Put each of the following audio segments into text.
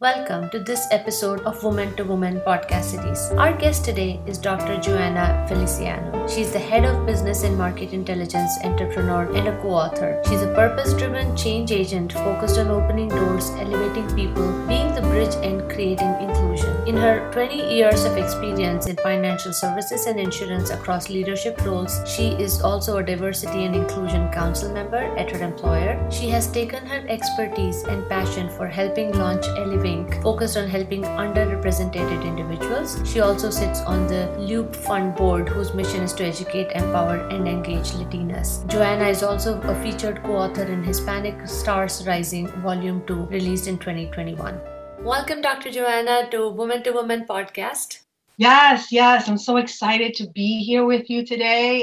Welcome to this episode of Woman to Woman podcast series. Our guest today is Dr. Joanna Feliciano. She's the head of business and market intelligence, entrepreneur, and a co-author. She's a purpose-driven change agent focused on opening doors, elevating people, being the bridge, and creating inclusion. In her 20 years of experience in financial services and insurance across leadership roles, she is also a diversity and inclusion council member at her employer. She has taken her expertise and passion for helping launch Elevate, focused on helping underrepresented individuals. She also sits on the LUPE Fund board, whose mission is to educate, empower, and engage Latinas. Joanna is also a featured co-author in Hispanic Stars Rising, Volume 2, released in 2021. Welcome, Dr. Joanna, to Woman podcast. Yes. I'm so excited to be here with you today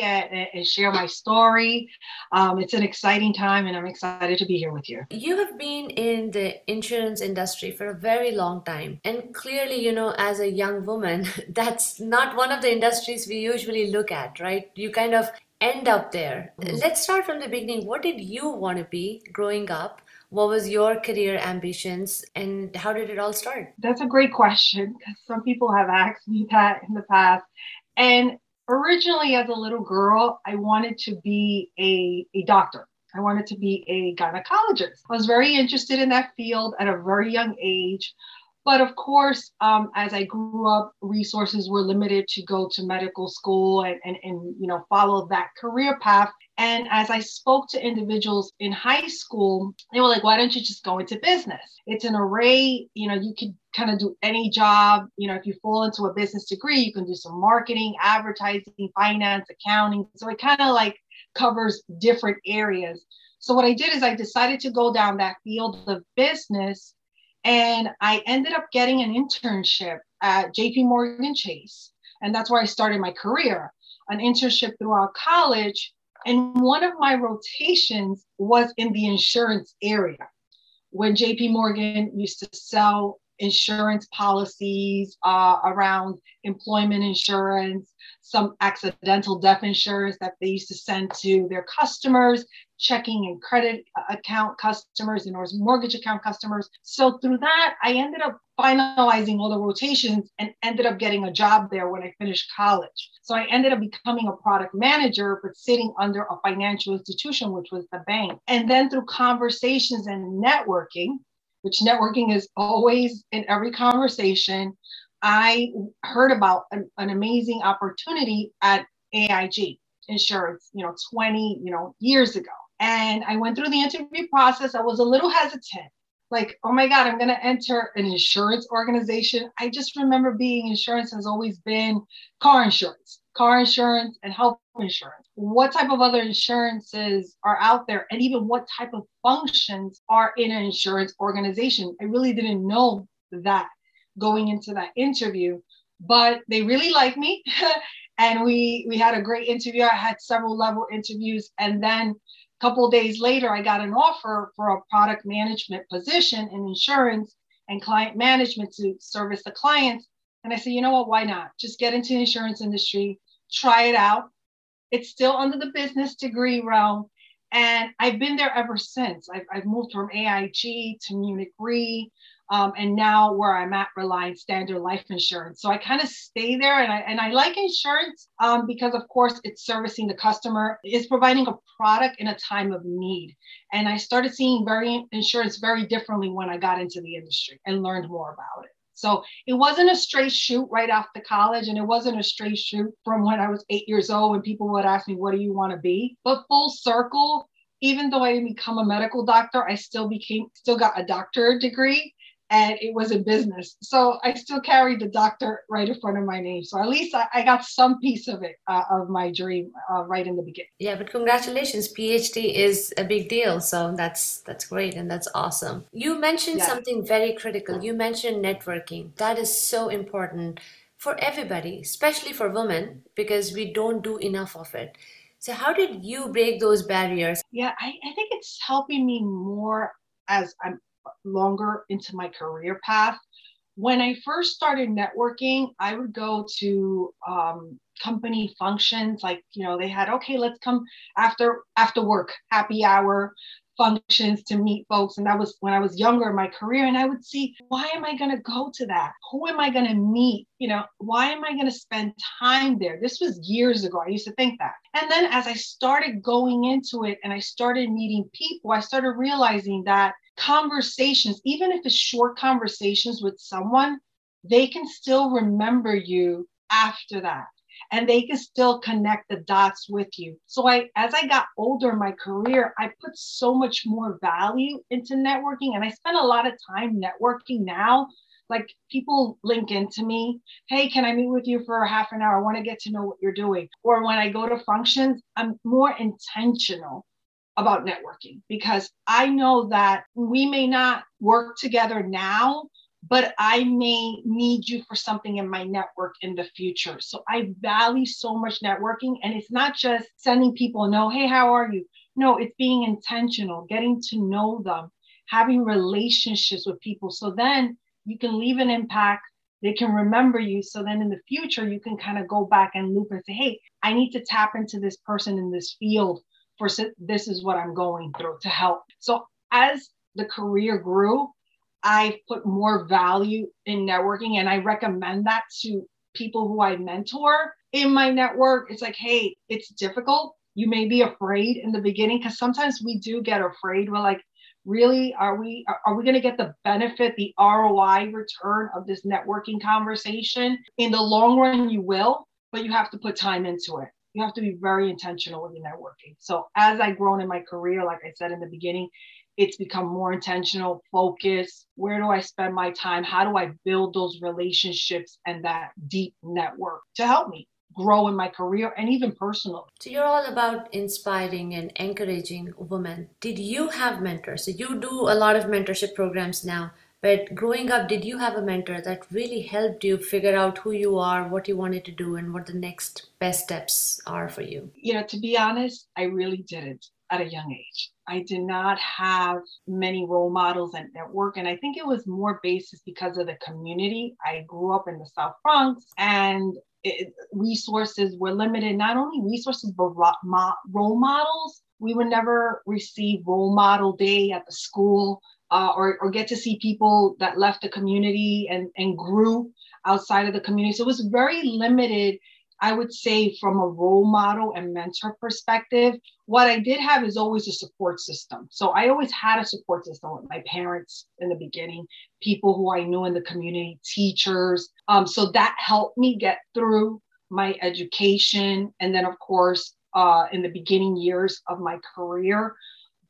and share my story. It's an exciting time, and I'm excited to be here with you. You have been in the insurance industry for a very long time. And clearly, as a young woman, that's not one of the industries we usually look at, right? You kind of end up there. Mm-hmm. Let's start from the beginning. What did you want to be growing up? What was your career ambitions, and how did it all start? That's a great question, because some people have asked me that in the past. And originally, as a little girl, I wanted to be a doctor. I wanted to be a gynecologist. I was very interested in that field at a very young age. But of course, as I grew up, resources were limited to go to medical school and follow that career path. And as I spoke to individuals in high school, they were like, why don't you just go into business? It's an array, you could kind of do any job. If you fall into a business degree, you can do some marketing, advertising, finance, accounting. So it kind of covers different areas. So what I did is I decided to go down that field of business. And I ended up getting an internship at JPMorgan Chase. And that's where I started my career, an internship throughout college. And one of my rotations was in the insurance area. When JPMorgan used to sell insurance policies around employment insurance, some accidental death insurance that they used to send to their customers, checking and credit account customers and or mortgage account customers. So through that, I ended up finalizing all the rotations and ended up getting a job there when I finished college. So I ended up becoming a product manager, but sitting under a financial institution, which was the bank. And then through conversations and networking, which networking is always in every conversation, I heard about an amazing opportunity at AIG Insurance, 20, years ago. And I went through the interview process. I was a little hesitant, like, oh my God, I'm going to enter an insurance organization. I just remember insurance has always been car insurance and health insurance. What type of other insurances are out there? And even what type of functions are in an insurance organization? I really didn't know that going into that interview, but they really liked me. And we had a great interview. I had several level interviews. And then a couple of days later, I got an offer for a product management position in insurance and client management to service the clients. And I said, you know what, why not? Just get into the insurance industry, try it out. It's still under the business degree realm. And I've been there ever since. I've moved from AIG to Munich Re. And now where I'm at, Reliance Standard Life Insurance. So I kind of stay there, and I like insurance because, of course, it's servicing the customer. It's providing a product in a time of need. And I started seeing insurance very differently when I got into the industry and learned more about it. So it wasn't a straight shoot right after college, and it wasn't a straight shoot from when I was 8 years old when people would ask me, what do you want to be? But full circle, even though I didn't become a medical doctor, I still got a doctorate degree. And it was in business. So I still carried the doctor right in front of my name. So at least I got some piece of it, of my dream right in the beginning. Yeah, but congratulations. PhD is a big deal. So that's great. And that's awesome. You mentioned something very critical. You mentioned networking. That is so important for everybody, especially for women, because we don't do enough of it. So how did you break those barriers? Yeah, I think it's helping me more as I'm longer into my career path. When I first started networking, I would go to company functions, they had, okay, let's come after work, happy hour functions to meet folks. And that was when I was younger in my career. And I would see, why am I going to go to that? Who am I going to meet? You know, why am I going to spend time there? This was years ago. I used to think that. And then as I started going into it and I started meeting people, I started realizing that conversations, even if it's short conversations with someone, they can still remember you after that. And they can still connect the dots with you. So as I got older in my career, I put so much more value into networking. And I spend a lot of time networking now. Like people link into me, hey, can I meet with you for half an hour? I want to get to know what you're doing. Or when I go to functions, I'm more intentional about networking because I know that we may not work together now, but I may need you for something in my network in the future. So I value so much networking. And it's not just sending people, no, hey, how are you? No, it's being intentional, getting to know them, having relationships with people. So then you can leave an impact. They can remember you. So then in the future, you can kind of go back and loop and say, hey, I need to tap into this person in this field for this is what I'm going through to help. So as the career grew, I've put more value in networking, and I recommend that to people who I mentor in my network. It's like, hey, it's difficult. You may be afraid in the beginning because sometimes we do get afraid. We're like, really, are we going to get the benefit, the ROI return of this networking conversation? In the long run, you will, but you have to put time into it. You have to be very intentional with your networking. So as I've grown in my career, like I said in the beginning, it's become more intentional, focused. Where do I spend my time? How do I build those relationships and that deep network to help me grow in my career and even personally? So you're all about inspiring and encouraging women. Did you have mentors? So you do a lot of mentorship programs now, but growing up, did you have a mentor that really helped you figure out who you are, what you wanted to do, and what the next best steps are for you? You know, to be honest, I really didn't. At a young age, I did not have many role models and network. And I think it was more basis because of the community. I grew up in the South Bronx and resources were limited, not only resources, but role models. We would never receive role model day at the school or get to see people that left the community and grew outside of the community. So it was very limited, I would say, from a role model and mentor perspective. What I did have is always a support system. So I always had a support system with my parents in the beginning, people who I knew in the community, teachers. So that helped me get through my education. And then, of course, in the beginning years of my career.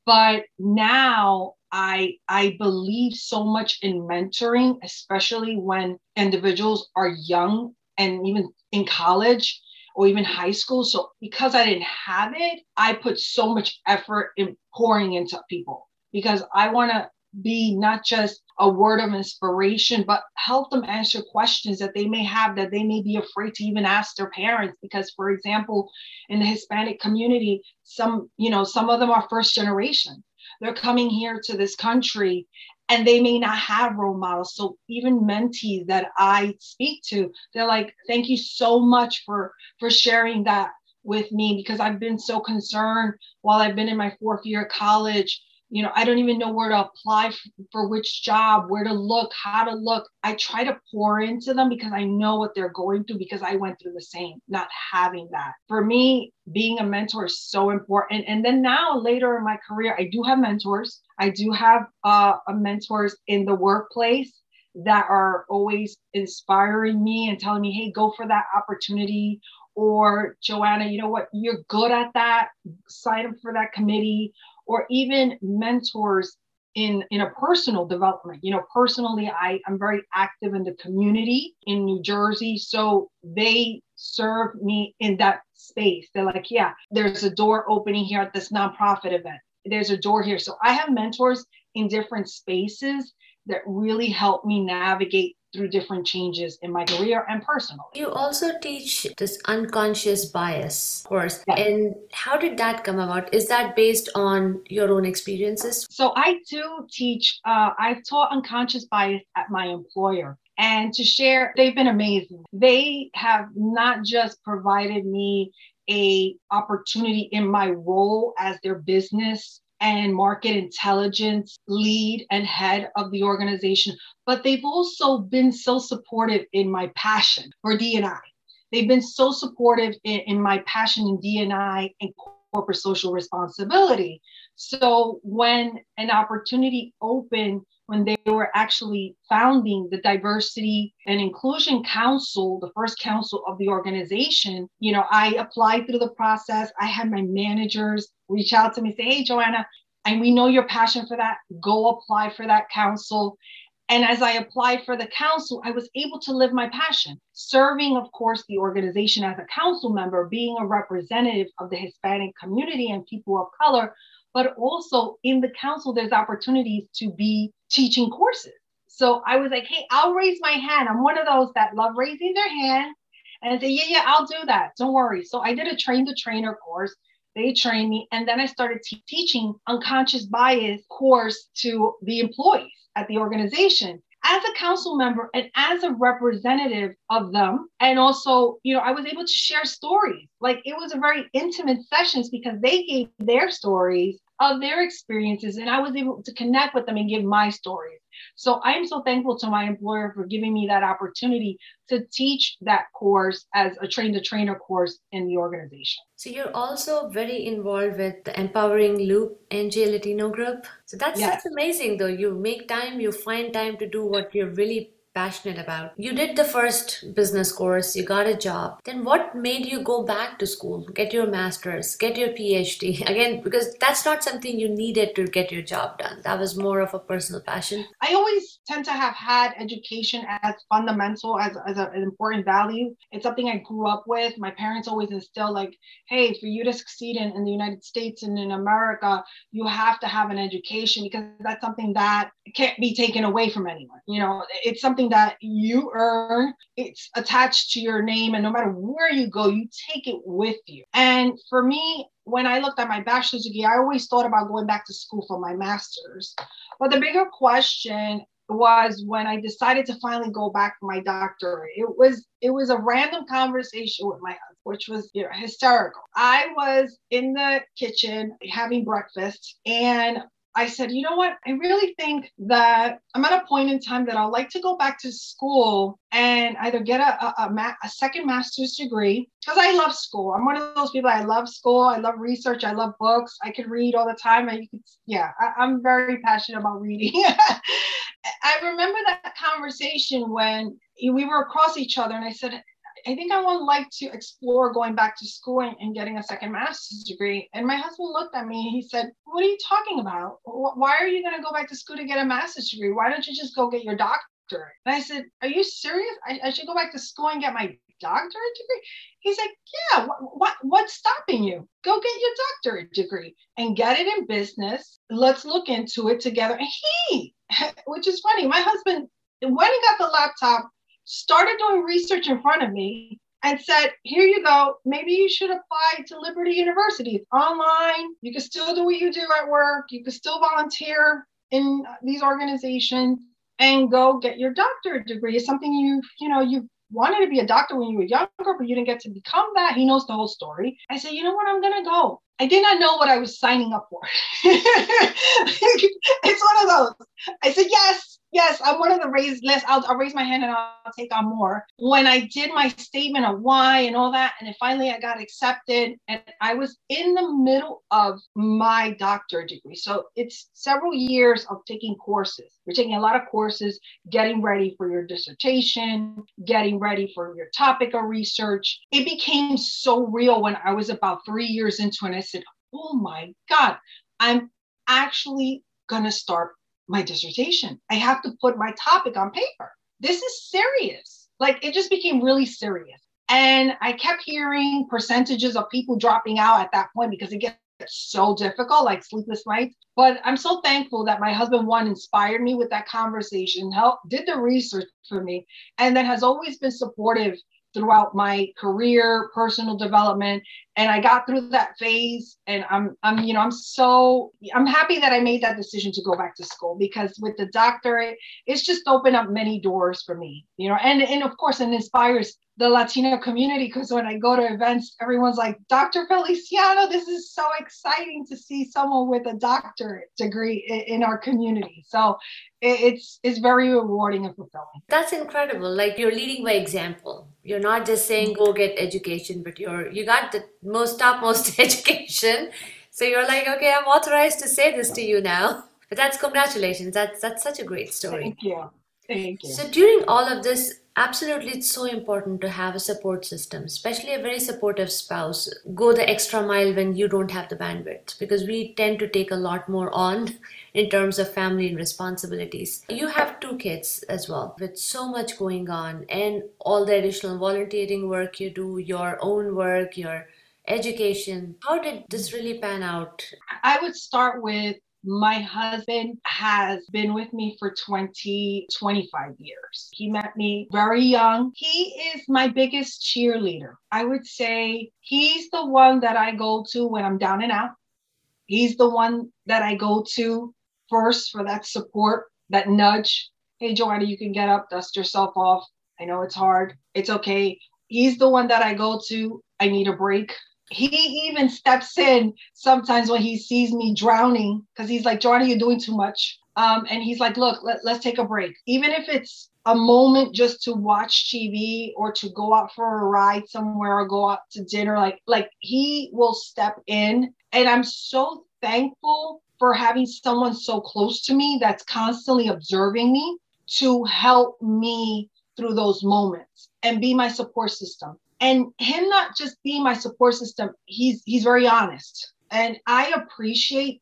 But now I believe so much in mentoring, especially when individuals are young and even in college or even high school. So because I didn't have it, I put so much effort in pouring into people because I want to be not just a word of inspiration, but help them answer questions that they may have that they may be afraid to even ask their parents. Because, for example, in the Hispanic community, some of them are first generation. They're coming here to this country and they may not have role models. So even mentees that I speak to, they're like, thank you so much for sharing that with me because I've been so concerned while I've been in my fourth year of college. You know, I don't even know where to apply for which job, where to look, how to look. I try to pour into them because I know what they're going through because I went through the same, not having that. For me, being a mentor is so important. And then now later in my career, I do have mentors. I do have mentors in the workplace that are always inspiring me and telling me, hey, go for that opportunity. Or Joanna, you know what? You're good at that. Sign up for that committee. Or even mentors in a personal development. You know, personally, I'm very active in the community in New Jersey. So they serve me in that space. They're like, yeah, there's a door opening here at this nonprofit event. There's a door here. So I have mentors in different spaces that really help me navigate through different changes in my career and personally. You also teach this unconscious bias course. Yes. And how did that come about? Is that based on your own experiences? So I do teach, I've taught unconscious bias at my employer. And to share, they've been amazing. They have not just provided me an opportunity in my role as their business and market intelligence lead and head of the organization, but they've also been so supportive in my passion for D&I. They've been so supportive in my passion in D&I and corporate social responsibility. So when an opportunity opened, when they were actually founding the Diversity and Inclusion Council, the first council of the organization, you know, I applied through the process. I had my managers reach out to me and say, hey, Joanna, and we know your passion for that. Go apply for that council. And as I applied for the council, I was able to live my passion, serving, of course, the organization as a council member, being a representative of the Hispanic community and people of color, but also in the council, there's opportunities to be teaching courses. So I was like, hey, I'll raise my hand. I'm one of those that love raising their hand and say, yeah, I'll do that. Don't worry. So I did a train the trainer course. They trained me. And then I started teaching unconscious bias course to the employees at the organization as a council member and as a representative of them. And also, you know, I was able to share stories. Like it was a very intimate sessions because they gave their stories of their experiences and I was able to connect with them and give my stories. So I'm so thankful to my employer for giving me that opportunity to teach that course as a train-the-trainer course in the organization. So you're also very involved with the Empowering LUPE NJ Latino group. So that's Yes. Such amazing though. You make time, you find time to do what you're really passionate about. You did the first business course, you got a job. Then what made you go back to school, get your master's, get your PhD? Again, because that's not something you needed to get your job done. That was more of a personal passion. I always tend to have had education as fundamental, as an important value. It's something I grew up with. My parents always instilled like, hey, for you to succeed in the United States and in America, you have to have an education because that's something that can't be taken away from anyone. You know, it's something that you earn, it's attached to your name, and no matter where you go, you take it with you. And for me, when I looked at my bachelor's degree, I always thought about going back to school for my master's. But the bigger question was when I decided to finally go back for my doctorate. It was a random conversation with my husband, which was, you know, hysterical. I was in the kitchen having breakfast and I said, you know what? I really think that I'm at a point in time that I'd like to go back to school and either get a second master's degree because I love school. I'm one of those people. I love school. I love research. I love books. I could read all the time. I'm very passionate about reading. I remember that conversation when we were across each other and I said, I think I would like to explore going back to school and getting a second master's degree. And my husband looked at me and he said, what are you talking about? Why are you going to go back to school to get a master's degree? Why don't you just go get your doctorate? And I said, are you serious? I should go back to school and get my doctorate degree? He's like, yeah, what's stopping you? Go get your doctorate degree and get it in business. Let's look into it together. And which is funny, my husband, when he got the laptop, started doing research in front of me and said, here you go, maybe you should apply to Liberty University. It's online. You can still do what you do at work. You can still volunteer in these organizations and go get your doctorate degree. It's something you wanted to be a doctor when you were younger, but you didn't get to become that. He knows the whole story. I said, you know what? I'm going to go. I did not know what I was signing up for. It's one of those. I said, yes, I'm one of the raised list. I'll raise my hand and I'll take on more. When I did my statement of why and all that, and then finally I got accepted and I was in the middle of my doctorate degree. So it's several years of taking courses. You're taking a lot of courses, getting ready for your dissertation, getting ready for your topic of research. It became so real when I was about 3 years into it. I said, oh my God, I'm actually going to start my dissertation. I have to put my topic on paper. This is serious. Like it just became really serious. And I kept hearing percentages of people dropping out at that point because it gets so difficult, like sleepless nights. But I'm so thankful that my husband, one, inspired me with that conversation, did the research for me, and then has always been supportive throughout my career, personal development, and I got through that phase. And I'm happy that I made that decision to go back to school, because with the doctorate, it's just opened up many doors for me, and of course, it inspires the Latino community, because when I go to events, everyone's like, Dr. Feliciano, this is so exciting to see someone with a doctorate degree in our community. So it's very rewarding and fulfilling. That's incredible. Like, you're leading by example. You're not just saying go get education, but you got the topmost education. So you're like, okay, I'm authorized to say this to you now. But that's congratulations. That's such a great story. Thank you. Thank you. So during all of this, absolutely, it's so important to have a support system, especially a very supportive spouse. Go the extra mile when you don't have the bandwidth, because we tend to take a lot more on in terms of family and responsibilities. You have 2 kids as well, with so much going on and all the additional volunteering work you do, your own work, your education. How did this really pan out? I would start with, my husband has been with me for 25 years. He met me very young. He is my biggest cheerleader. I would say he's the one that I go to when I'm down and out. He's the one that I go to first for that support, that nudge. Hey, Joanna, you can get up, dust yourself off. I know it's hard. It's okay. He's the one that I go to. I need a break. He even steps in sometimes when he sees me drowning, because he's like, Joanna, you're doing too much. And he's like, look, let's take a break. Even if it's a moment just to watch TV or to go out for a ride somewhere or go out to dinner, like he will step in. And I'm so thankful for having someone so close to me that's constantly observing me to help me through those moments and be my support system. And him not just being my support system, he's very honest. And I appreciate,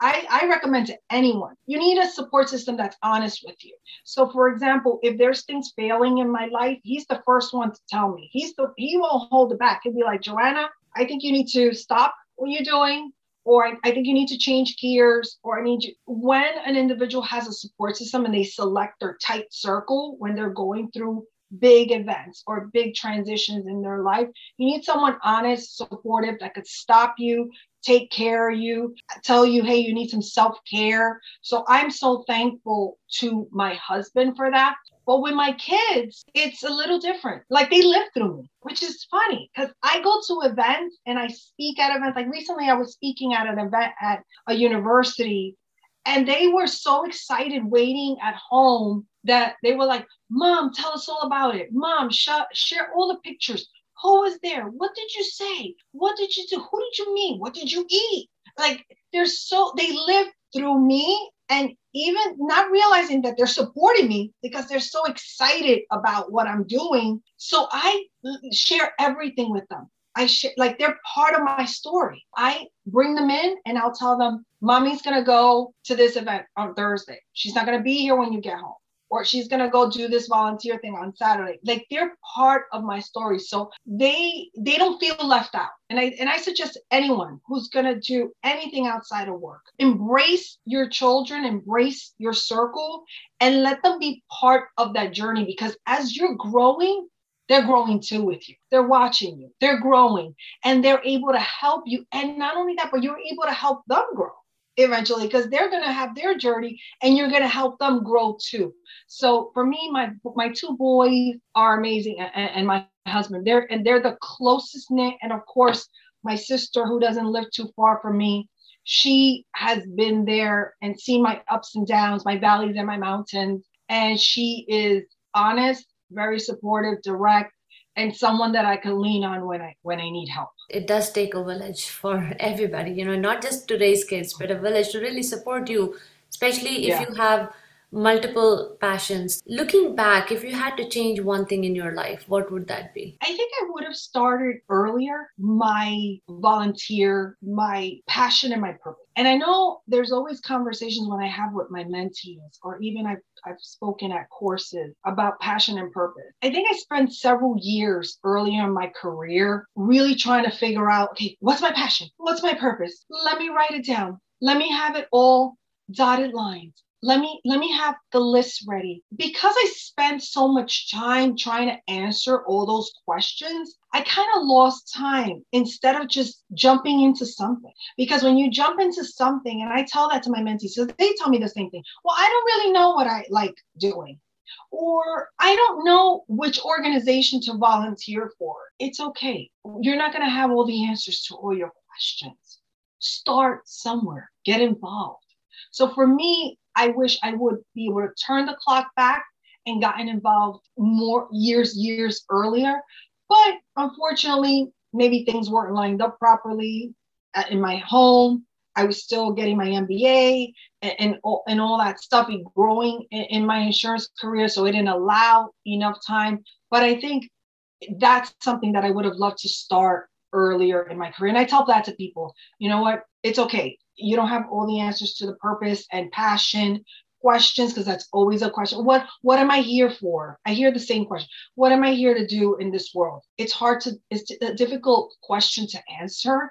I recommend to anyone, you need a support system that's honest with you. So for example, if there's things failing in my life, he's the first one to tell me. He won't hold it back. He'll be like, Joanna, I think you need to stop what you're doing, or I think you need to change gears, or I need you. When an individual has a support system and they select their tight circle when they're going through big events or big transitions in their life, you need someone honest, supportive, that could stop you, take care of you, tell you, hey, you need some self-care. So I'm so thankful to my husband for that. But with my kids, it's a little different. Like, they live through me, which is funny, because I go to events and I speak at events. Like, recently I was speaking at an event at a university, and they were so excited waiting at home that they were like, Mom, tell us all about it. Mom, share all the pictures. Who was there? What did you say? What did you do? Who did you meet? What did you eat? Like, they live through me, and even not realizing that they're supporting me because they're so excited about what I'm doing. So I share everything with them. Like, they're part of my story. I bring them in and I'll tell them, Mommy's going to go to this event on Thursday. She's not going to be here when you get home. Or she's going to go do this volunteer thing on Saturday. Like, they're part of my story. So they don't feel left out. And I suggest anyone who's going to do anything outside of work, embrace your children, embrace your circle, and let them be part of that journey. Because as you're growing, they're growing too with you. They're watching you. They're growing. And they're able to help you. And not only that, but you're able to help them grow eventually, because they're going to have their journey and you're going to help them grow too. So for me, my 2 boys are amazing, and my husband, they're the closest knit. And of course, my sister, who doesn't live too far from me, she has been there and seen my ups and downs, my valleys and my mountains. And she is honest, very supportive, direct, and someone that I can lean on when I need help. It does take a village for everybody, not just today's kids, but a village to really support you, especially if you have multiple passions. Looking back, if you had to change one thing in your life, what would that be? I think I would have started earlier my volunteer, my passion and my purpose. And I know there's always conversations when I have with my mentees, or even I've spoken at courses about passion and purpose. I think I spent several years earlier in my career really trying to figure out, okay, what's my passion? What's my purpose? Let me write it down. Let me have it all dotted lines. let me have the list ready. Because I spent so much time trying to answer all those questions, I kind of lost time instead of just jumping into something. Because when you jump into something, and I tell that to my mentees, so they tell me the same thing. Well, I don't really know what I like doing, or I don't know which organization to volunteer for. It's okay. You're not going to have all the answers to all your questions. Start somewhere. Get involved. So for me, I wish I would be able to turn the clock back and gotten involved more years earlier. But unfortunately, maybe things weren't lined up properly in my home. I was still getting my MBA and all that stuff and growing in my insurance career. So it didn't allow enough time. But I think that's something that I would have loved to start earlier in my career. And I tell that to people, you know what? It's okay. You don't have all the answers to the purpose and passion questions, because that's always a question. What am I here for? I hear the same question. What am I here to do in this world? It's a difficult question to answer.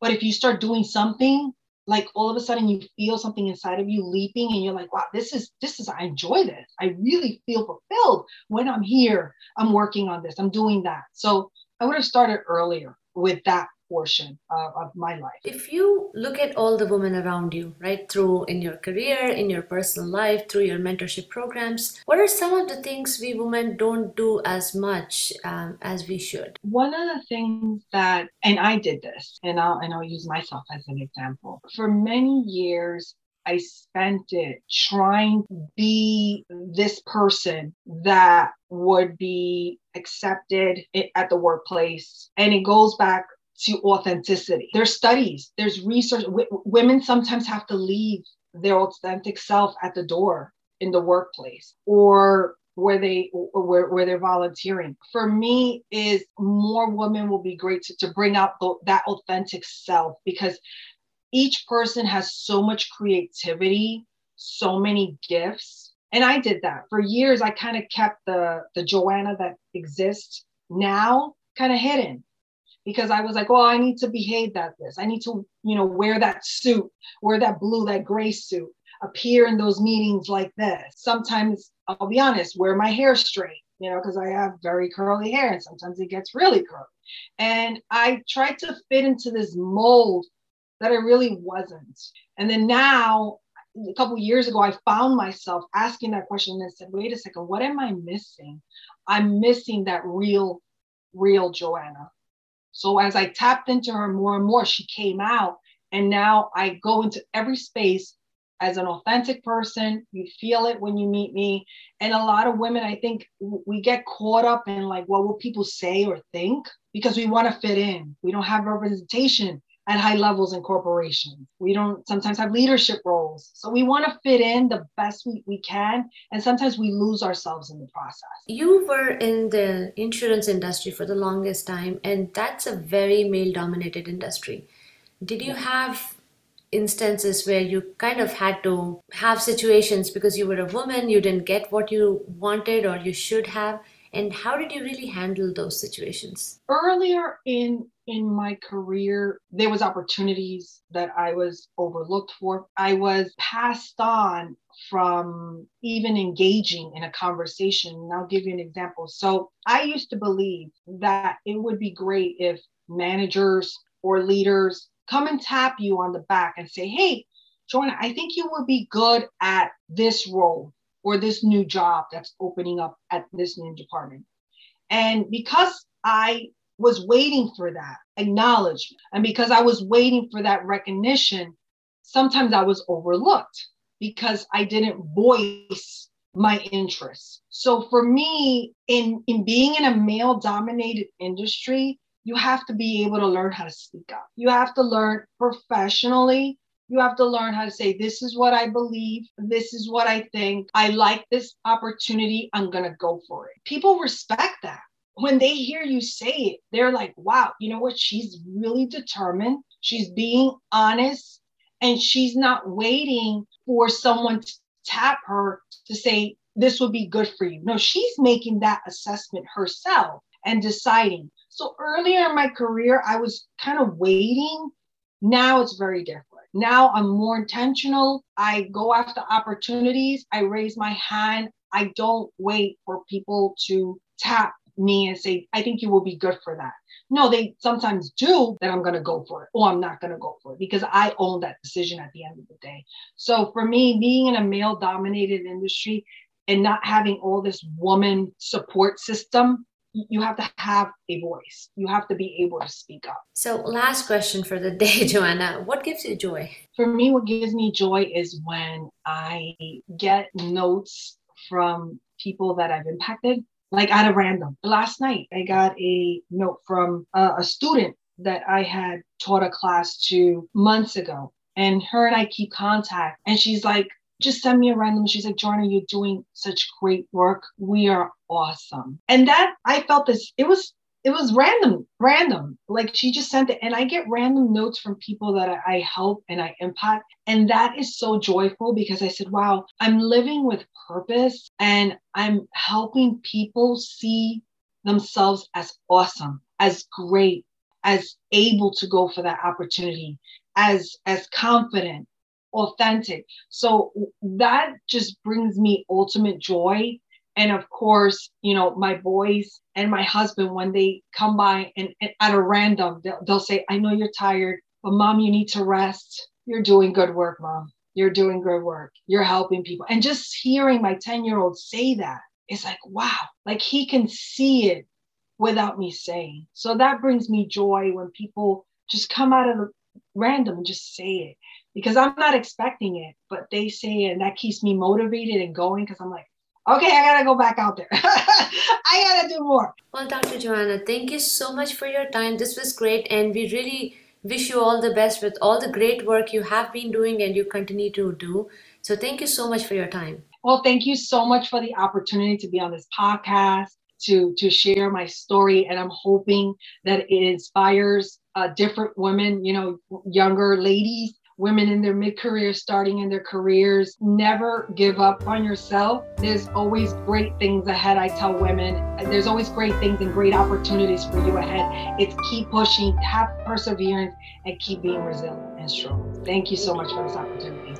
But if you start doing something, like all of a sudden you feel something inside of you leaping and you're like, wow, this is, I enjoy this. I really feel fulfilled when I'm here. I'm working on this. I'm doing that. So I would have started earlier with that portion of my life. If you look at all the women around you, right, through in your career, in your personal life, through your mentorship programs, what are some of the things we women don't do as much as we should? One of the things that, and I did this, and I'll use myself as an example. For many years, I spent it trying to be this person that would be accepted at the workplace. And it goes back to authenticity. There's studies, there's research. Women sometimes have to leave their authentic self at the door in the workplace or where they're volunteering. For me, is more women will be great to bring out that authentic self, because each person has so much creativity, so many gifts. And I did that. For years, I kind of kept the Joanna that exists now kind of hidden. Because I was like, well, I need to behave that this. I need to, wear that suit, wear that blue, that gray suit, appear in those meetings like this. Sometimes, I'll be honest, wear my hair straight, because I have very curly hair and sometimes it gets really curly. And I tried to fit into this mold that I really wasn't. And then now, a couple of years ago, I found myself asking that question and said, wait a second, what am I missing? I'm missing that real Joanna. So as I tapped into her more and more, she came out. And now I go into every space as an authentic person. You feel it when you meet me. And a lot of women, I think we get caught up in like, what will people say or think? Because we want to fit in. We don't have representation at high levels in corporations. We don't sometimes have leadership roles. So we want to fit in the best we can. And sometimes we lose ourselves in the process. You were in the insurance industry for the longest time, and that's a very male-dominated industry. Did you have instances where you kind of had to have situations because you were a woman, you didn't get what you wanted or you should have? And how did you really handle those situations? Earlier in my career, there was opportunities that I was overlooked for. I was passed on from even engaging in a conversation. And I'll give you an example. So I used to believe that it would be great if managers or leaders come and tap you on the back and say, hey, Joanna, I think you would be good at this role or this new job that's opening up at this new department. And because I was waiting for that acknowledgement, and because I was waiting for that recognition, sometimes I was overlooked because I didn't voice my interests. So for me, in being in a male-dominated industry, you have to be able to learn how to speak up. You have to learn professionally. You have to learn how to say, this is what I believe. This is what I think. I like this opportunity. I'm going to go for it. People respect that. When they hear you say it, they're like, wow, you know what? She's really determined. She's being honest. And she's not waiting for someone to tap her to say, this would be good for you. No, she's making that assessment herself and deciding. So earlier in my career, I was kind of waiting. Now it's very different. Now I'm more intentional. I go after opportunities. I raise my hand. I don't wait for people to tap me and say, I think you will be good for that. No, they sometimes do, that I'm going to go for it, or I'm not going to go for it, because I own that decision at the end of the day. So for me, being in a male-dominated industry and not having all this woman support system, you have to have a voice. You have to be able to speak up. So last question for the day, Joanna, what gives you joy? For me, what gives me joy is when I get notes from people that I've impacted, like out of random. Last night, I got a note from a student that I had taught a class to months ago, and her and I keep contact. And she's like, just send me a random. She's like, Joanna, you're doing such great work. We are awesome. And that, I felt this, it was random. Like, she just sent it. And I get random notes from people that I help and I impact. And that is so joyful, because I said, wow, I'm living with purpose and I'm helping people see themselves as awesome, as great, as able to go for that opportunity, as confident, authentic. So that just brings me ultimate joy. And of course, you know, my boys and my husband, when they come by and at a random, they'll say, I know you're tired, but mom, you need to rest. You're doing good work, mom. You're doing good work. You're helping people. And just hearing my 10-year-old say that, it's like, wow, like he can see it without me saying. So that brings me joy when people just come out of the random and just say it, because I'm not expecting it, but they say it, and that keeps me motivated and going, because I'm like, okay, I got to go back out there. I got to do more. Well, Dr. Joanna, thank you so much for your time. This was great. And we really wish you all the best with all the great work you have been doing and you continue to do. So thank you so much for your time. Well, thank you so much for the opportunity to be on this podcast, to share my story. And I'm hoping that it inspires different women, you know, younger ladies, women in their mid-career, starting in their careers. Never give up on yourself. There's always great things ahead. I tell women, there's always great things and great opportunities for you ahead. It's keep pushing, have perseverance, and keep being resilient and strong. Thank you so much for this opportunity.